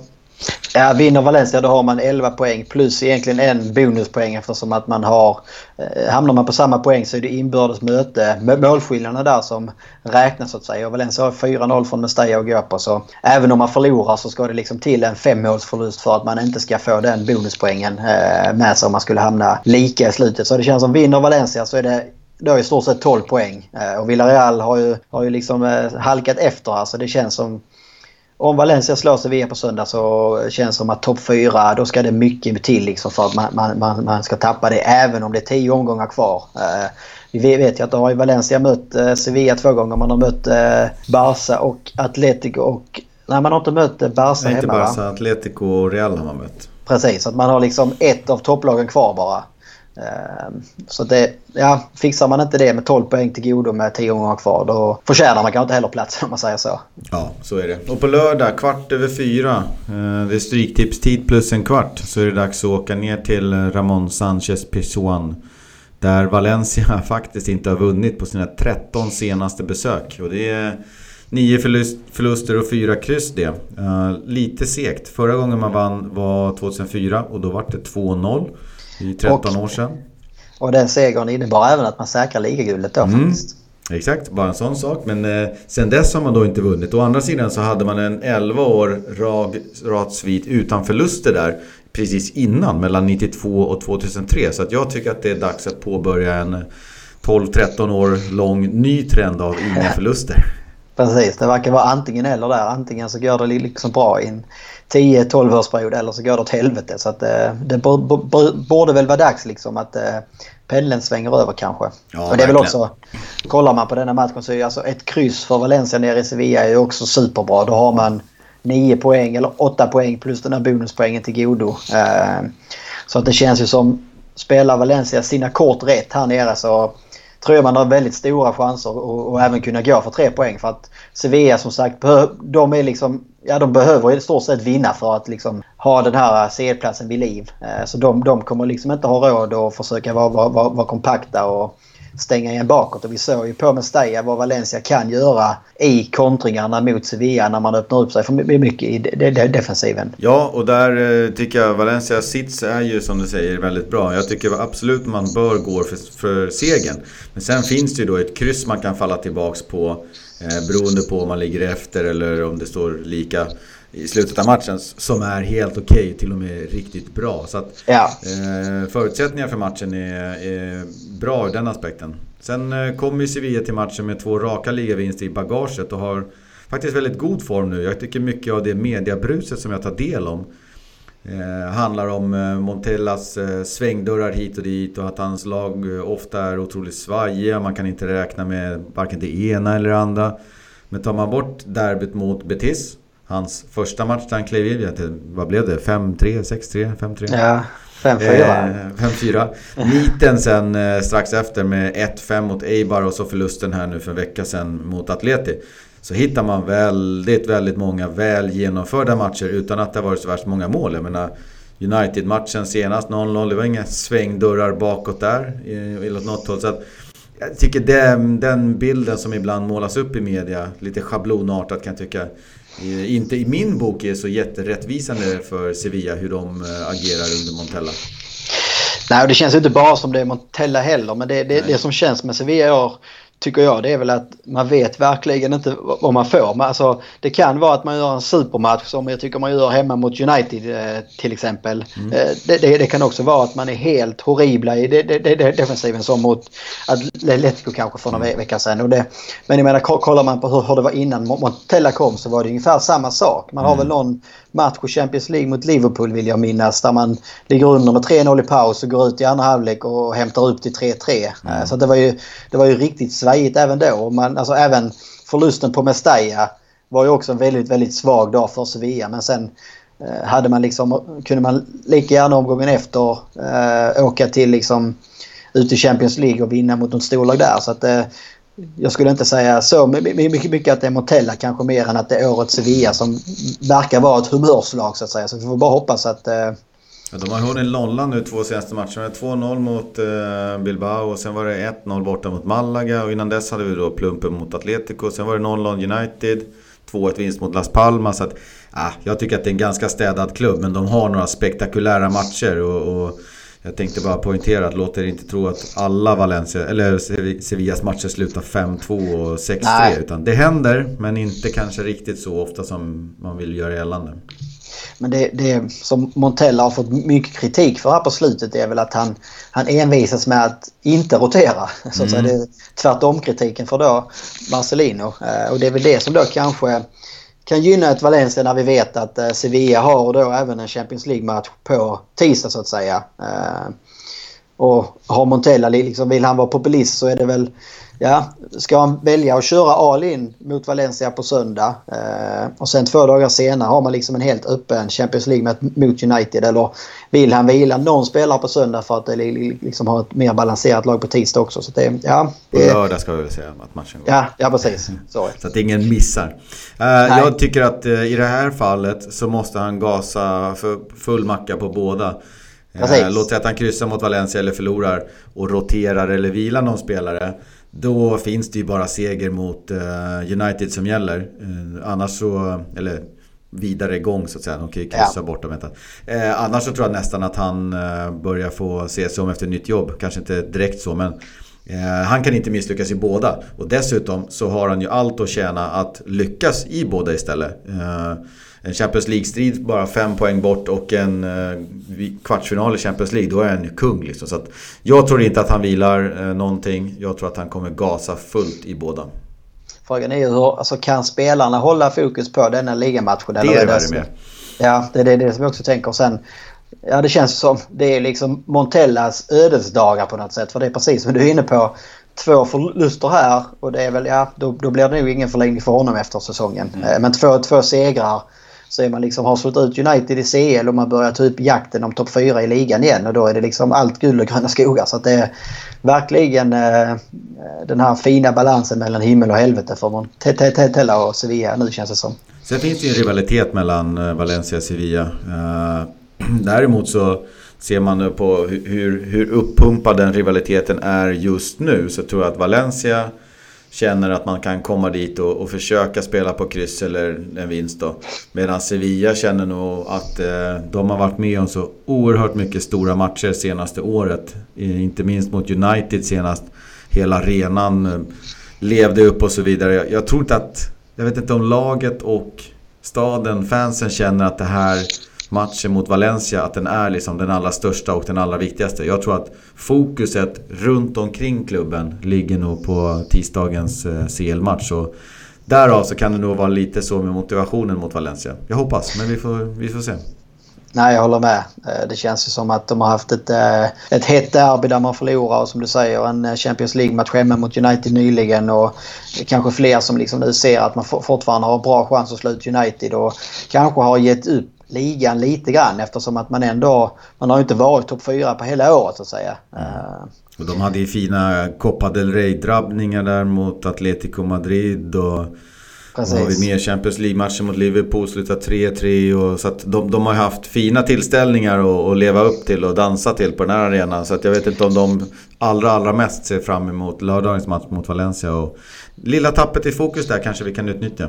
Ja, vinner Valencia då har man elva poäng plus egentligen en bonuspoäng, eftersom att man har, eh, hamnar man på samma poäng så är det inbördes möte med målskillnaderna där som räknas så att säga. Och Valencia har fyra noll från Mestalla och gå på, så även om man förlorar så ska det liksom till en femmålsförlust för att man inte ska få den bonuspoängen eh, med sig om man skulle hamna lika i slutet. Så det känns som vinner Valencia så är det då är i stort sett tolv poäng. Eh, och Villarreal har ju, har ju liksom eh, halkat efter här, så det känns som om Valencia slår Sevilla på söndag så känns det som att topp fyra, då ska det mycket till liksom för att man, man, man ska tappa det, även om det är tio omgångar kvar. Eh, vi vet ju att då har Valencia mött eh, Sevilla två gånger. Man har mött eh, Barca och Atletico. Och, nej, man har inte mött eh, Barca nej, hemma. Inte Barca, va? Atletico och Real har man mött. Precis, så att man har liksom ett av topplagen kvar bara. Eh, så det, ja, fixar man inte det med tolv poäng till godo med tio omgångar kvar, då förtjänar man kanske inte heller platsen, om man säger så. Ja, så är det. Och på lördag kvart över fyra, eh, det är stryktipstid plus en kvart, så är det dags att åka ner till Ramón Sánchez Pizjuán, där Valencia faktiskt inte har vunnit på sina tretton senaste besök. Och det är nio förlust, förluster och fyra kryss det. Eh, lite segt. Förra gången man vann var två tusen fyra, och då var det två noll. I tretton och, år sedan. Och den segern innebar även att man säkrar ligaguldet då mm. faktiskt. Exakt, bara en sån sak. Men eh, sen dess har man då inte vunnit. Å andra sidan så hade man en elva år ratsvit utan förluster där precis innan, mellan nittiotvå och två tusen tre. Så att jag tycker att det är dags att påbörja en tolv tretton år lång ny trend av inga förluster. Precis, det verkar vara antingen eller där. Antingen så går det liksom bra i en tio till tolv årsperiod, eller så går det åt helvete. Så att, eh, det b- b- borde väl vara dags liksom att eh, pendeln svänger över kanske. Ja, och det är väl också, kollar man på denna matchen så är alltså ett kryss för Valencia nere i Sevilla är ju också superbra. Då har man nio poäng eller åtta poäng plus den här bonuspoängen till godo. Eh, så att det känns ju som, spelar Valencia sina kort rätt här nere så... tror jag man har väldigt stora chanser och, och även kunna gå för tre poäng, för att Sevilla som sagt de är liksom, ja, de behöver i stort sett vinna för att liksom ha den här C-platsen vid liv. Så de, de kommer liksom inte ha råd att försöka vara, vara, vara kompakta och stänga igen bakåt. Och vi såg ju på Mestalla vad Valencia kan göra i kontringarna mot Sevilla när man öppnar upp sig för mycket i defensiven. Ja, och där tycker jag Valencia sits är ju, som du säger, väldigt bra. Jag tycker absolut man bör gå för, för segern. Men sen finns det ju då ett kryss man kan falla tillbaks på eh, beroende på om man ligger efter eller om det står lika i slutet av matchen, som är helt okej, okay, till och med riktigt bra. Så att, ja. eh, förutsättningar för matchen är, är bra i den aspekten. Sen eh, kommer ju Sevilla till matchen med två raka ligavinster i bagaget och har faktiskt väldigt god form nu. Jag tycker mycket av det mediabruset som jag tar del om eh, handlar om eh, Montellas eh, svängdörrar hit och dit, och att hans lag eh, ofta är otroligt svajiga. Man kan inte räkna med varken det ena eller det andra. Men tar man bort derbyt mot Betis, hans första match där han klev in, vad blev det? fem tre, sex tre, fem tre? Ja, fem fyra. fem fyra. Niten sen eh, strax efter med ett fem mot Eibar och så förlusten här nu för en vecka sen mot Atleti. Så hittar man väldigt, väldigt många väl genomförda matcher utan att det har varit så värst många mål. Jag menar, United-matchen senast noll noll, det var inga svängdörrar bakåt där i, i något håll. Så att jag tycker den, den bilden som ibland målas upp i media, lite schablonartat kan jag tycka, inte i min bok är så jätterättvisande för Sevilla hur de agerar under Montella. Nej, och det känns inte bara som det är Montella heller, men det, det, det som känns med Sevilla i år, tycker jag, det är väl att man vet verkligen inte vad man får. Men alltså, det kan vara att man gör en supermatch som jag tycker man gör hemma mot United eh, till exempel. Mm. Eh, det, det, det kan också vara att man är helt horribla i det, det, det, det defensiven som mot Atletico kanske för några mm. vecka sedan. Och det, men jag menar, kollar man på hur, hur det var innan Montella kom så var det ungefär samma sak. Man har mm. väl någon match i Champions League mot Liverpool vill jag minnas där man ligger under med tre noll i paus och går ut i andra halvlek och hämtar upp till tre tre. Mm. Så det var ju, det var ju riktigt svajigt även då. Man, alltså, även förlusten på Mestalla var ju också en väldigt, väldigt svag dag för Sevilla. Men sen eh, hade man liksom, kunde man lika gärna omgången efter eh, åka till liksom, ut i Champions League och vinna mot något storlag där. Så att, eh, jag skulle inte säga så mycket, mycket att det är Montella kanske mer än att det är året Sevilla som verkar vara ett humörslag så att säga. Så vi får bara hoppas att... Eh, Ja, de har hållit nollan nu två senaste matcherna. två noll mot eh, Bilbao och sen var det ett noll borta mot Malaga och innan dess hade vi då plumpen mot Atletico. Sen var det noll noll United, två ett vinst mot Las Palmas. Så att, ah, jag tycker att det är en ganska städad klubb men de har några spektakulära matcher och, och jag tänkte bara poängtera att låt er inte tro att alla Valencia eller Sevillas matcher slutar fem två och sex tre. Nej. Utan det händer men inte kanske riktigt så ofta som man vill göra gällande. Men det, det som Montella har fått mycket kritik för här på slutet är väl att han, han envisas med att inte rotera. Så att mm. säga, det är tvärtom kritiken för då Marcelino. Eh, och det är väl det som då kanske kan gynna ett Valencia när vi vet att eh, Sevilla har då även en Champions League-match på tisdag så att säga. Eh, och har Montella, liksom, vill han vara populist så är det väl... Ja, ska han välja att köra all-in mot Valencia på söndag eh, och sen två dagar senare har man liksom en helt öppen Champions League mot United, eller vill han vila någon spelare på söndag för att liksom ha ett mer balanserat lag på tisdag också. Så det, ja, på lördag ska vi väl säga att matchen går. Ja, ja precis. Sorry. Så att ingen missar. Eh, jag tycker att eh, i det här fallet så måste han gasa för full macka på båda. Eh, låt säga att han kryssar mot Valencia eller förlorar och roterar eller vilar någon spelare. Då finns det ju bara seger mot uh, United som gäller. Uh, annars så, eller vidare gång så att säga. De kan ju kryssa ja. bort dem. Uh, annars så tror jag nästan att han uh, börjar få se sig om efter nytt jobb. Kanske inte direkt så, men uh, han kan inte misslyckas i båda. Och dessutom så har han ju allt att tjäna att lyckas i båda istället. Uh, en Champions League-strid bara fem poäng bort och en eh, kvartsfinal i Champions League, då är han ju kung liksom. Så att jag tror inte att han vilar eh, någonting. Jag tror att han kommer gasa fullt i båda. Frågan är ju hur alltså, kan spelarna hålla fokus på denna ligamatchen? Det är det alltså, med. Ja, det är det som jag också tänker. Sen, ja, det känns som det är liksom Montellas ödesdagar på något sätt. För det är precis som du är inne på. Två förluster här och det är väl, ja, då, då blir det nog ingen förlängning för honom efter säsongen. Mm. Men två, två segrar så är man liksom, har slått ut United i C L och man börjar ta upp jakten om topp fyra i ligan igen och då är det liksom allt guld och gröna skogar. Så att det är verkligen eh, den här fina balansen mellan himmel och helvete för Montella och Sevilla nu känns det som. Sen finns det ju en rivalitet mellan Valencia och Sevilla. Eh, däremot så ser man på hur, hur uppumpad den rivaliteten är just nu så tror jag att Valencia känner att man kan komma dit och, och försöka spela på kryss eller en vinst då. Medan Sevilla känner nog att eh, de har varit med om så oerhört mycket stora matcher senaste året. Inte minst mot United senast. Hela arenan eh, levde upp och så vidare. Jag, jag tror inte att, jag vet inte om laget och staden, fansen känner att det här matchen mot Valencia, att den är liksom den allra största och den allra viktigaste. Jag tror att fokuset runt omkring klubben ligger nog på tisdagens C L-match och därav så kan det nog vara lite så med motivationen mot Valencia. Jag hoppas, men vi får, vi får se. Nej, jag håller med. Det känns ju som att de har haft ett, ett hett derby där man förlorar och som du säger en Champions League-match hemma mot United nyligen och kanske fler som liksom nu ser att man fortfarande har en bra chans att slå ut United och kanske har gett upp ligan lite grann, eftersom att man ändå, man har ju inte varit topp fyra på hela året så att säga. Mm. Och de hade ju fina Copa del Rey-drabbningar där mot Atletico Madrid och precis. Har vi mer Champions League-matcher mot Liverpool, slutar tre tre och så att de, de har haft fina tillställningar att leva upp till och dansa till på den här arenan, så att jag vet inte om de allra allra mest ser fram emot lördagens match mot Valencia, och lilla tappet i fokus där kanske vi kan utnyttja.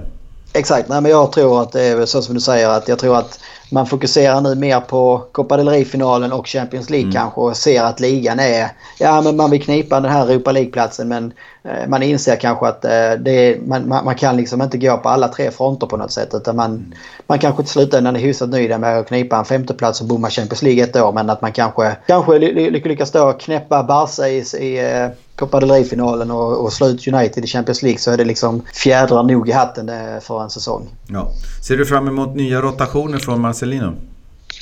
Exakt, nej men jag tror att det är så som du säger, att jag tror att man fokuserar nu mer på Copa del Rey-finalen och Champions League mm. kanske, och ser att ligan är, ja men man vill knipa den här Europa League-platsen, men eh, man inser kanske att eh, det är, man, man, man kan liksom inte gå på alla tre fronter på något sätt, utan man, mm. man kanske till slutändan är hyfsat nöjd med att knipa en femteplats och bomma Champions League ett år, men att man kanske, kanske lyckas då knäppa Barca i, i eh, Copa del Rey-finalen och, och slut United i Champions League, så är det liksom fjädrar nog i hatten för en säsong. Ja. Ser du fram emot nya rotationer från Marcelino?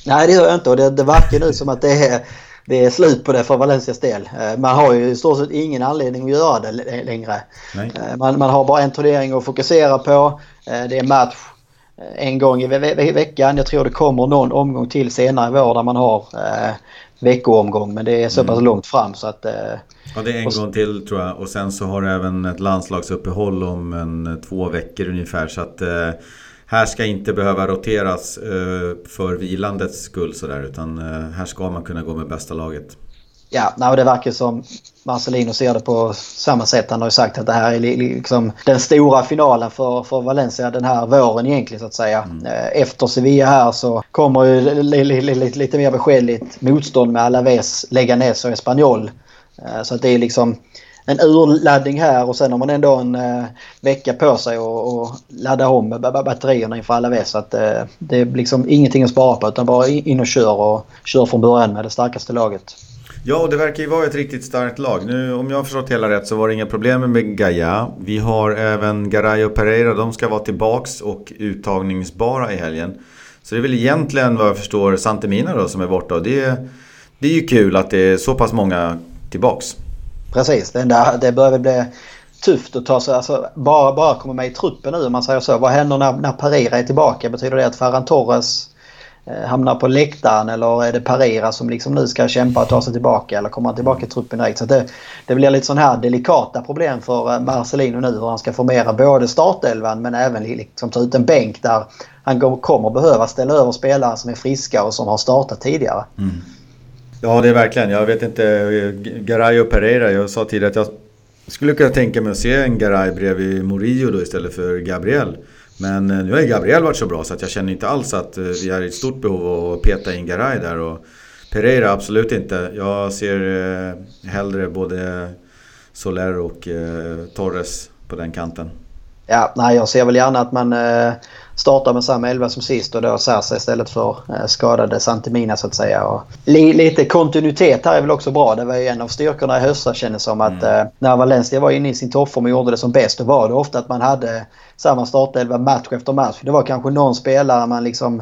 Nej, det gör jag inte, och det, det verkar nu som att det är, det är slut på det för Valencias del. Man har ju i stort sett ingen anledning att göra det längre. Man, man har bara en turnering att fokusera på. Det är match en gång i ve- ve- veckan. Jag tror det kommer någon omgång till senare i vår där man har eh, veckoomgång, men det är så pass mm. långt fram så att eh, ja, det är en och, gång till tror jag, och sen så har även ett landslagsuppehåll om en, två veckor ungefär, så att eh, här ska inte behöva roteras eh, för vilandets skull så där, utan eh, här ska man kunna gå med bästa laget. Ja, nej, det verkar som Marcelino ser det på samma sätt. Han har ju sagt att det här är liksom den stora finalen för, för Valencia den här våren egentligen så att säga. Mm. Efter Sevilla här så kommer ju li, li, li, lite mer beskedligt motstånd med Alaves, Leganes och Espanyol. Så att det är liksom en urladdning här, och sen har man ändå en vecka på sig och, och ladda om batterierna inför Alaves. Så att det är liksom ingenting att spara på, utan bara in och kör och kör från början med det starkaste laget. Ja, och det verkar ju vara ett riktigt starkt lag. Nu, om jag har förstått hela rätt så var det inga problem med Gaya. Vi har även Garay och Pereira. De ska vara tillbaks och uttagningsbara i helgen. Så det är väl egentligen vad jag förstår Santi Mina då som är borta. Och det, det är ju kul att det är så pass många tillbaks. Precis, det, där, det börjar väl bli tufft att ta sig, alltså bara, bara komma med i truppen nu om man säger så. Vad händer när, när Pereira är tillbaka? Betyder det att Ferran Torres hamnar på läktaren, eller är det Pereira som liksom nu ska kämpa och ta sig tillbaka, eller kommer han tillbaka i truppen direkt? Så det, det blir lite sån här delikata problem för Marcelino nu, hur han ska formera både startelvan men även liksom ta ut en bänk där han kommer behöva ställa över spelare som är friska och som har startat tidigare. Mm. Ja, det är verkligen, jag vet inte, Garay och Pereira, jag sa tidigare att jag skulle kunna tänka mig att se en Garay bredvid Murillo då istället för Gabriel. Men nu har Gabriel varit så bra så att jag känner inte alls att vi har ett stort behov av att peta in Garay där, och Pereira absolut inte. Jag ser hellre både Soler och Torres på den kanten. Ja, nej, jag ser väl gärna att man startar med samma elva som sist och då Zaza istället för skadade Santi Mina så att säga. Och lite kontinuitet här är väl också bra. Det var ju en av styrkorna i höstas, kändes som att mm. när Valencia var inne i sin toppform och gjorde det som bäst, då var det ofta att man hade samma startelva match efter match. Det var kanske någon spelare man liksom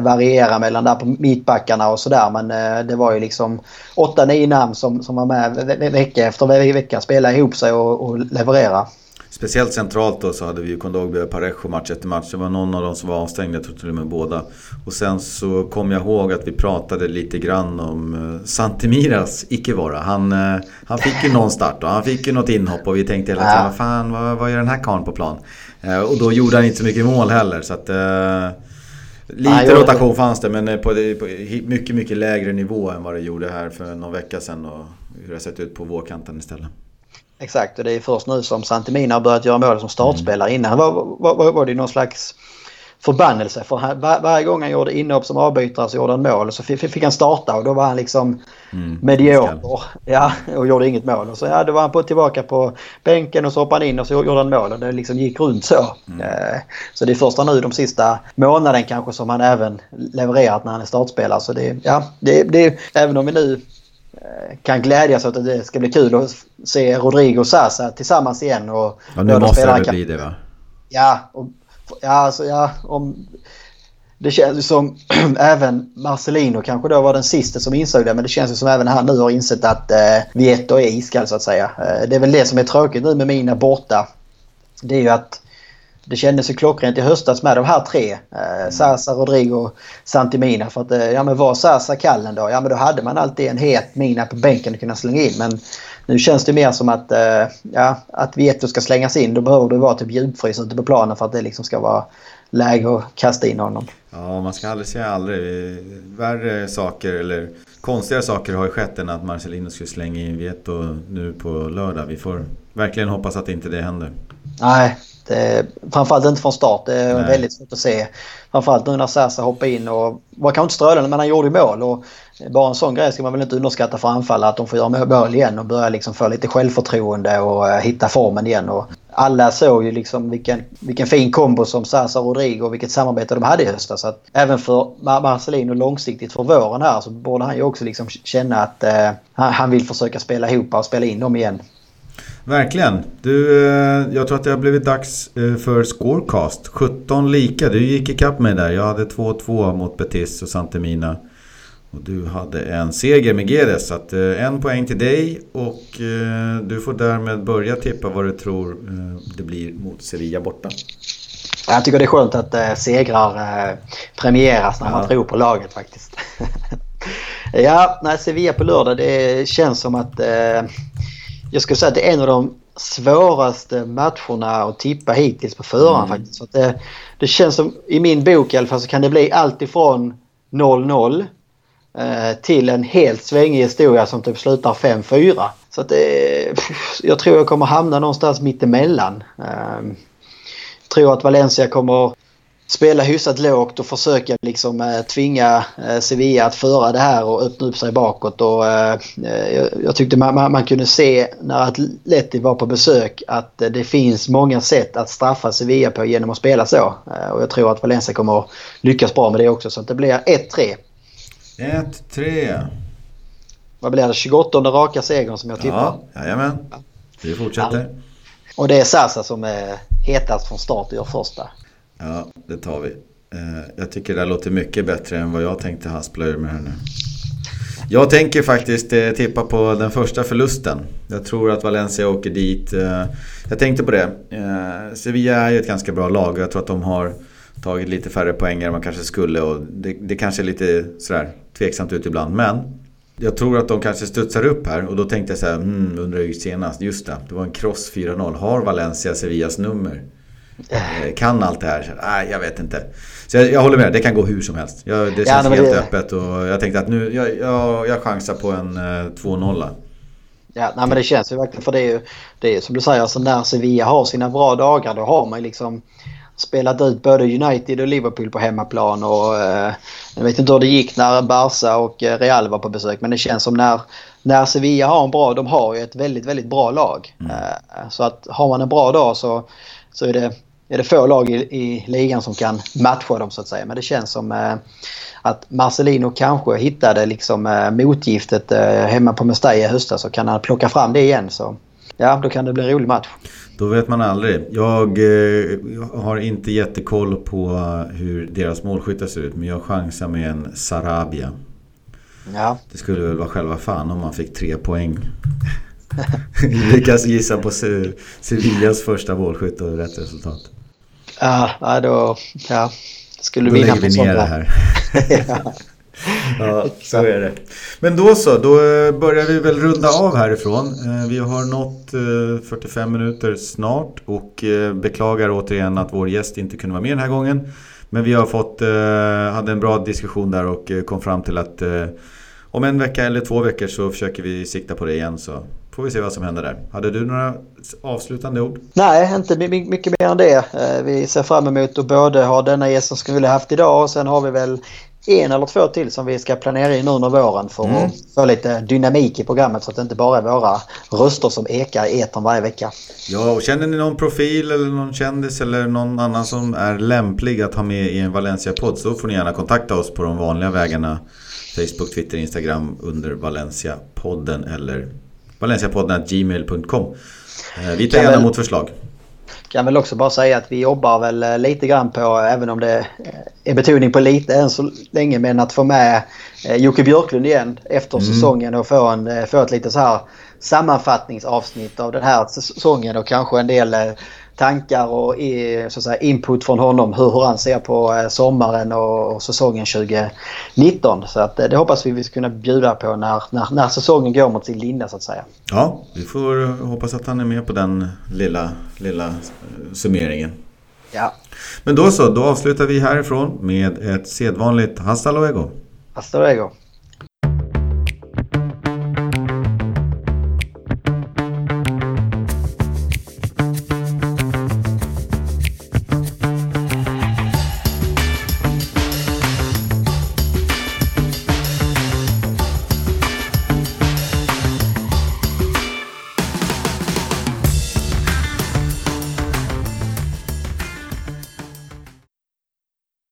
variera mellan där på mittbackarna och sådär, men eh, det var ju liksom åtta nio namn som, som var med ve- ve- vecka efter ve- vecka spela ihop sig och, och leverera. Speciellt centralt då så hade vi ju Kondogbia och Parejo match efter match. Det var någon av dem som var avstängda, jag tror till och med båda. Och sen så kom jag ihåg att vi pratade lite grann om eh, Santimiras icke-vara. Han, eh, han fick ju någon start och han fick ju något inhopp, och vi tänkte hela tiden, vad fan, vad, vad gör den här karn på plan? Eh, och då gjorde han inte så mycket mål heller, så att eh, lite Nej, rotation det. fanns det, men på, på mycket, mycket lägre nivå än vad det gjorde här för någon vecka sedan, och hur det sett ut på vårkanten istället. Exakt, och det är först nu som Santi Mina har börjat göra mål som startspelare. Mm. Innan var, var, var, var det någon slags förbannelse, för han, var, varje gång han gjorde inhopp som avbytare så gjorde han mål, så fick, fick han starta och då var han liksom mm, medioker, ja, och gjorde inget mål, och så ja, då var han på, tillbaka på bänken och så hoppade han in och så gjorde han mål, och det liksom gick runt så. Mm. Så det är första nu de sista månaden kanske som han även levererat när han är startspelare, så det, ja, det, det, även om vi nu kan glädjas åt att det ska bli kul att se Rodrigo och Zaza tillsammans igen, och ja, nu måste det bli det, va? Ja, och Ja, alltså, ja, om, det känns som även Marcelino kanske då var den sista som insåg det, men det känns som även han nu har insett att eh, Vietto är iskall så att säga. Eh, det är väl det som är tråkigt nu med Mina borta. Det är ju att det kändes ju klockrent i höstas med de här tre. Eh, Zaza, Rodrigo, Santi Mina. För att, eh, ja, men var Zaza kallen då? Ja, men då hade man alltid en het Mina på bänken att kunna slänga in. Men nu känns det mer som att, eh, ja, att Vietto ska slängas in. Då behöver det vara typ djupfrys ute på planen för att det liksom ska vara läge att kasta in honom. Ja, man ska aldrig säga aldrig. Värre saker eller konstiga saker har ju skett än att Marcelino skulle slänga in Vietto nu på lördag. Vi får verkligen hoppas att inte det händer. Nej, det, framförallt inte från start. Det är Nej. väldigt svårt att se. Framförallt nu när Zaza hoppar in och var kanske inte strölande, men han gjorde mål. Och bara en sån grej ska man väl inte underskatta för anfall, att de får göra mål igen och börja liksom få lite självförtroende och hitta formen igen. Och alla såg ju liksom vilken, vilken fin kombo som Zaza och Rodrigo och vilket samarbete de hade i höstas. Så att även för Marcelino långsiktigt för våren här så borde han ju också liksom känna att eh, han vill försöka spela ihop och spela in dem igen. Verkligen. Du, jag tror att det har blivit dags för scorecast. sjutton lika. Du gick i kapp med där. Jag hade två två mot Betis och Santi Mina. Och du hade en seger med Guedes. Så att en poäng till dig. Och du får därmed börja tippa vad du tror det blir mot Sevilla borta. Jag tycker det är skönt att segrar premieras när man ja. tror på laget faktiskt. Ja, nej, Sevilla på lördag. Det känns som att... jag skulle säga att det är en av de svåraste matcherna att tippa hittills på förhand mm. faktiskt. Så att det, det känns som, i min bok i alla fall, så kan det bli allt ifrån noll noll eh, till en helt svängig historia som typ slutar fem fyra. Så att det, pff, jag tror jag kommer hamna någonstans mittemellan. Eh, tror att Valencia kommer spela hyfsat lågt och försöka liksom eh, tvinga eh, Sevilla att föra det här och öppna upp sig bakåt. Och, eh, jag, jag tyckte man, man, man kunde se när Atleti var på besök att eh, det finns många sätt att straffa Sevilla på genom att spela så. Eh, och jag tror att Valencia kommer lyckas bra med det också, så att det blir ett tre. ett tre. Vad blir det? tjugoåtta raka segern som jag tippar. Ja, jajamän. Vi fortsätter. Ja. Och det är Zaza som är hetast från start och gör första. Ja, det tar vi. Jag tycker det låter mycket bättre än vad jag tänkte haspla ur med här nu. Jag tänker faktiskt tippa på den första förlusten. Jag tror att Valencia åker dit. Jag tänkte på det. Sevilla är ju ett ganska bra lag. Jag tror att de har tagit lite färre poäng än man kanske skulle. Och det, det kanske är lite sådär tveksamt ut ibland. Men jag tror att de kanske studsar upp här. Och då tänkte jag så här, hmm, undrar ju senast. Just det, det var en kross fyra noll. Har Valencia Sevillas nummer? Kan allt det här? Nej, jag vet inte. Så jag, jag håller med, det kan gå hur som helst. Jag, det känns ja, helt det... öppet och jag tänkte att nu jag, jag, jag chansar på en eh, två noll. Ja, nej, men det känns ju verkligen, för det är ju det är, som du säger, så när Sevilla har sina bra dagar då har man liksom spelat ut både United och Liverpool på hemmaplan och eh, jag vet inte hur det gick när Barca och Real var på besök, men det känns som när när Sevilla har en bra, de har ju ett väldigt väldigt bra lag. Mm. Eh, så att har man en bra dag så så är det är det få lag i, i ligan som kan matcha dem så att säga. Men det känns som eh, att Marcelino kanske hittade liksom, eh, motgiftet eh, hemma på Mestalla i höstas, så kan han plocka fram det igen. Så ja, då kan det bli en rolig match. Då vet man aldrig. Jag eh, har inte jättekoll på hur deras målskyttar ser ut, men jag chansar med en Sarabia. Ja. Det skulle väl vara själva fan om man fick tre poäng. Lyckas gissa på Sevillas första målskytt och rätt resultat. Ja, då ja, skulle då vinna på sånt här. här. ja. ja, så är det. Men då så, då börjar vi väl runda av härifrån. Vi har nått fyrtiofem minuter snart och beklagar återigen att vår gäst inte kunde vara med den här gången. Men vi har fått, hade en bra diskussion där och kom fram till att om en vecka eller två veckor så försöker vi sikta på det igen, så får vi se vad som händer där. Hade du några avslutande ord? Nej, inte mycket mer än det. Vi ser fram emot att både ha denna gäst som skulle ha haft idag och sen har vi väl en eller två till som vi ska planera in under våren för mm. att få lite dynamik i programmet så att det inte bara är våra röster som ekar i etern varje vecka. Ja, och känner ni någon profil eller någon kändis eller någon annan som är lämplig att ha med i en Valencia-podd, så får ni gärna kontakta oss på de vanliga vägarna. Facebook, Twitter, Instagram under Valencia-podden eller valencia podden at gmail punkt com. Vi tar gärna mot förslag. Kan väl också bara säga att vi jobbar väl lite grann på, även om det är betoning på lite än så länge, men att få med Jocke Björklund igen efter mm. säsongen och få, en, få ett lite så här sammanfattningsavsnitt av den här säsongen och kanske en del tankar och så att säga, input från honom hur han ser på sommaren och säsongen tjugonitton. Så att det hoppas vi vi ska kunna bjuda på när, när, när säsongen går mot sin linda så att säga. Ja, vi får hoppas att han är med på den lilla, lilla summeringen. Ja. Men då så, då avslutar vi härifrån med ett sedvanligt hasta luego. Hasta luego.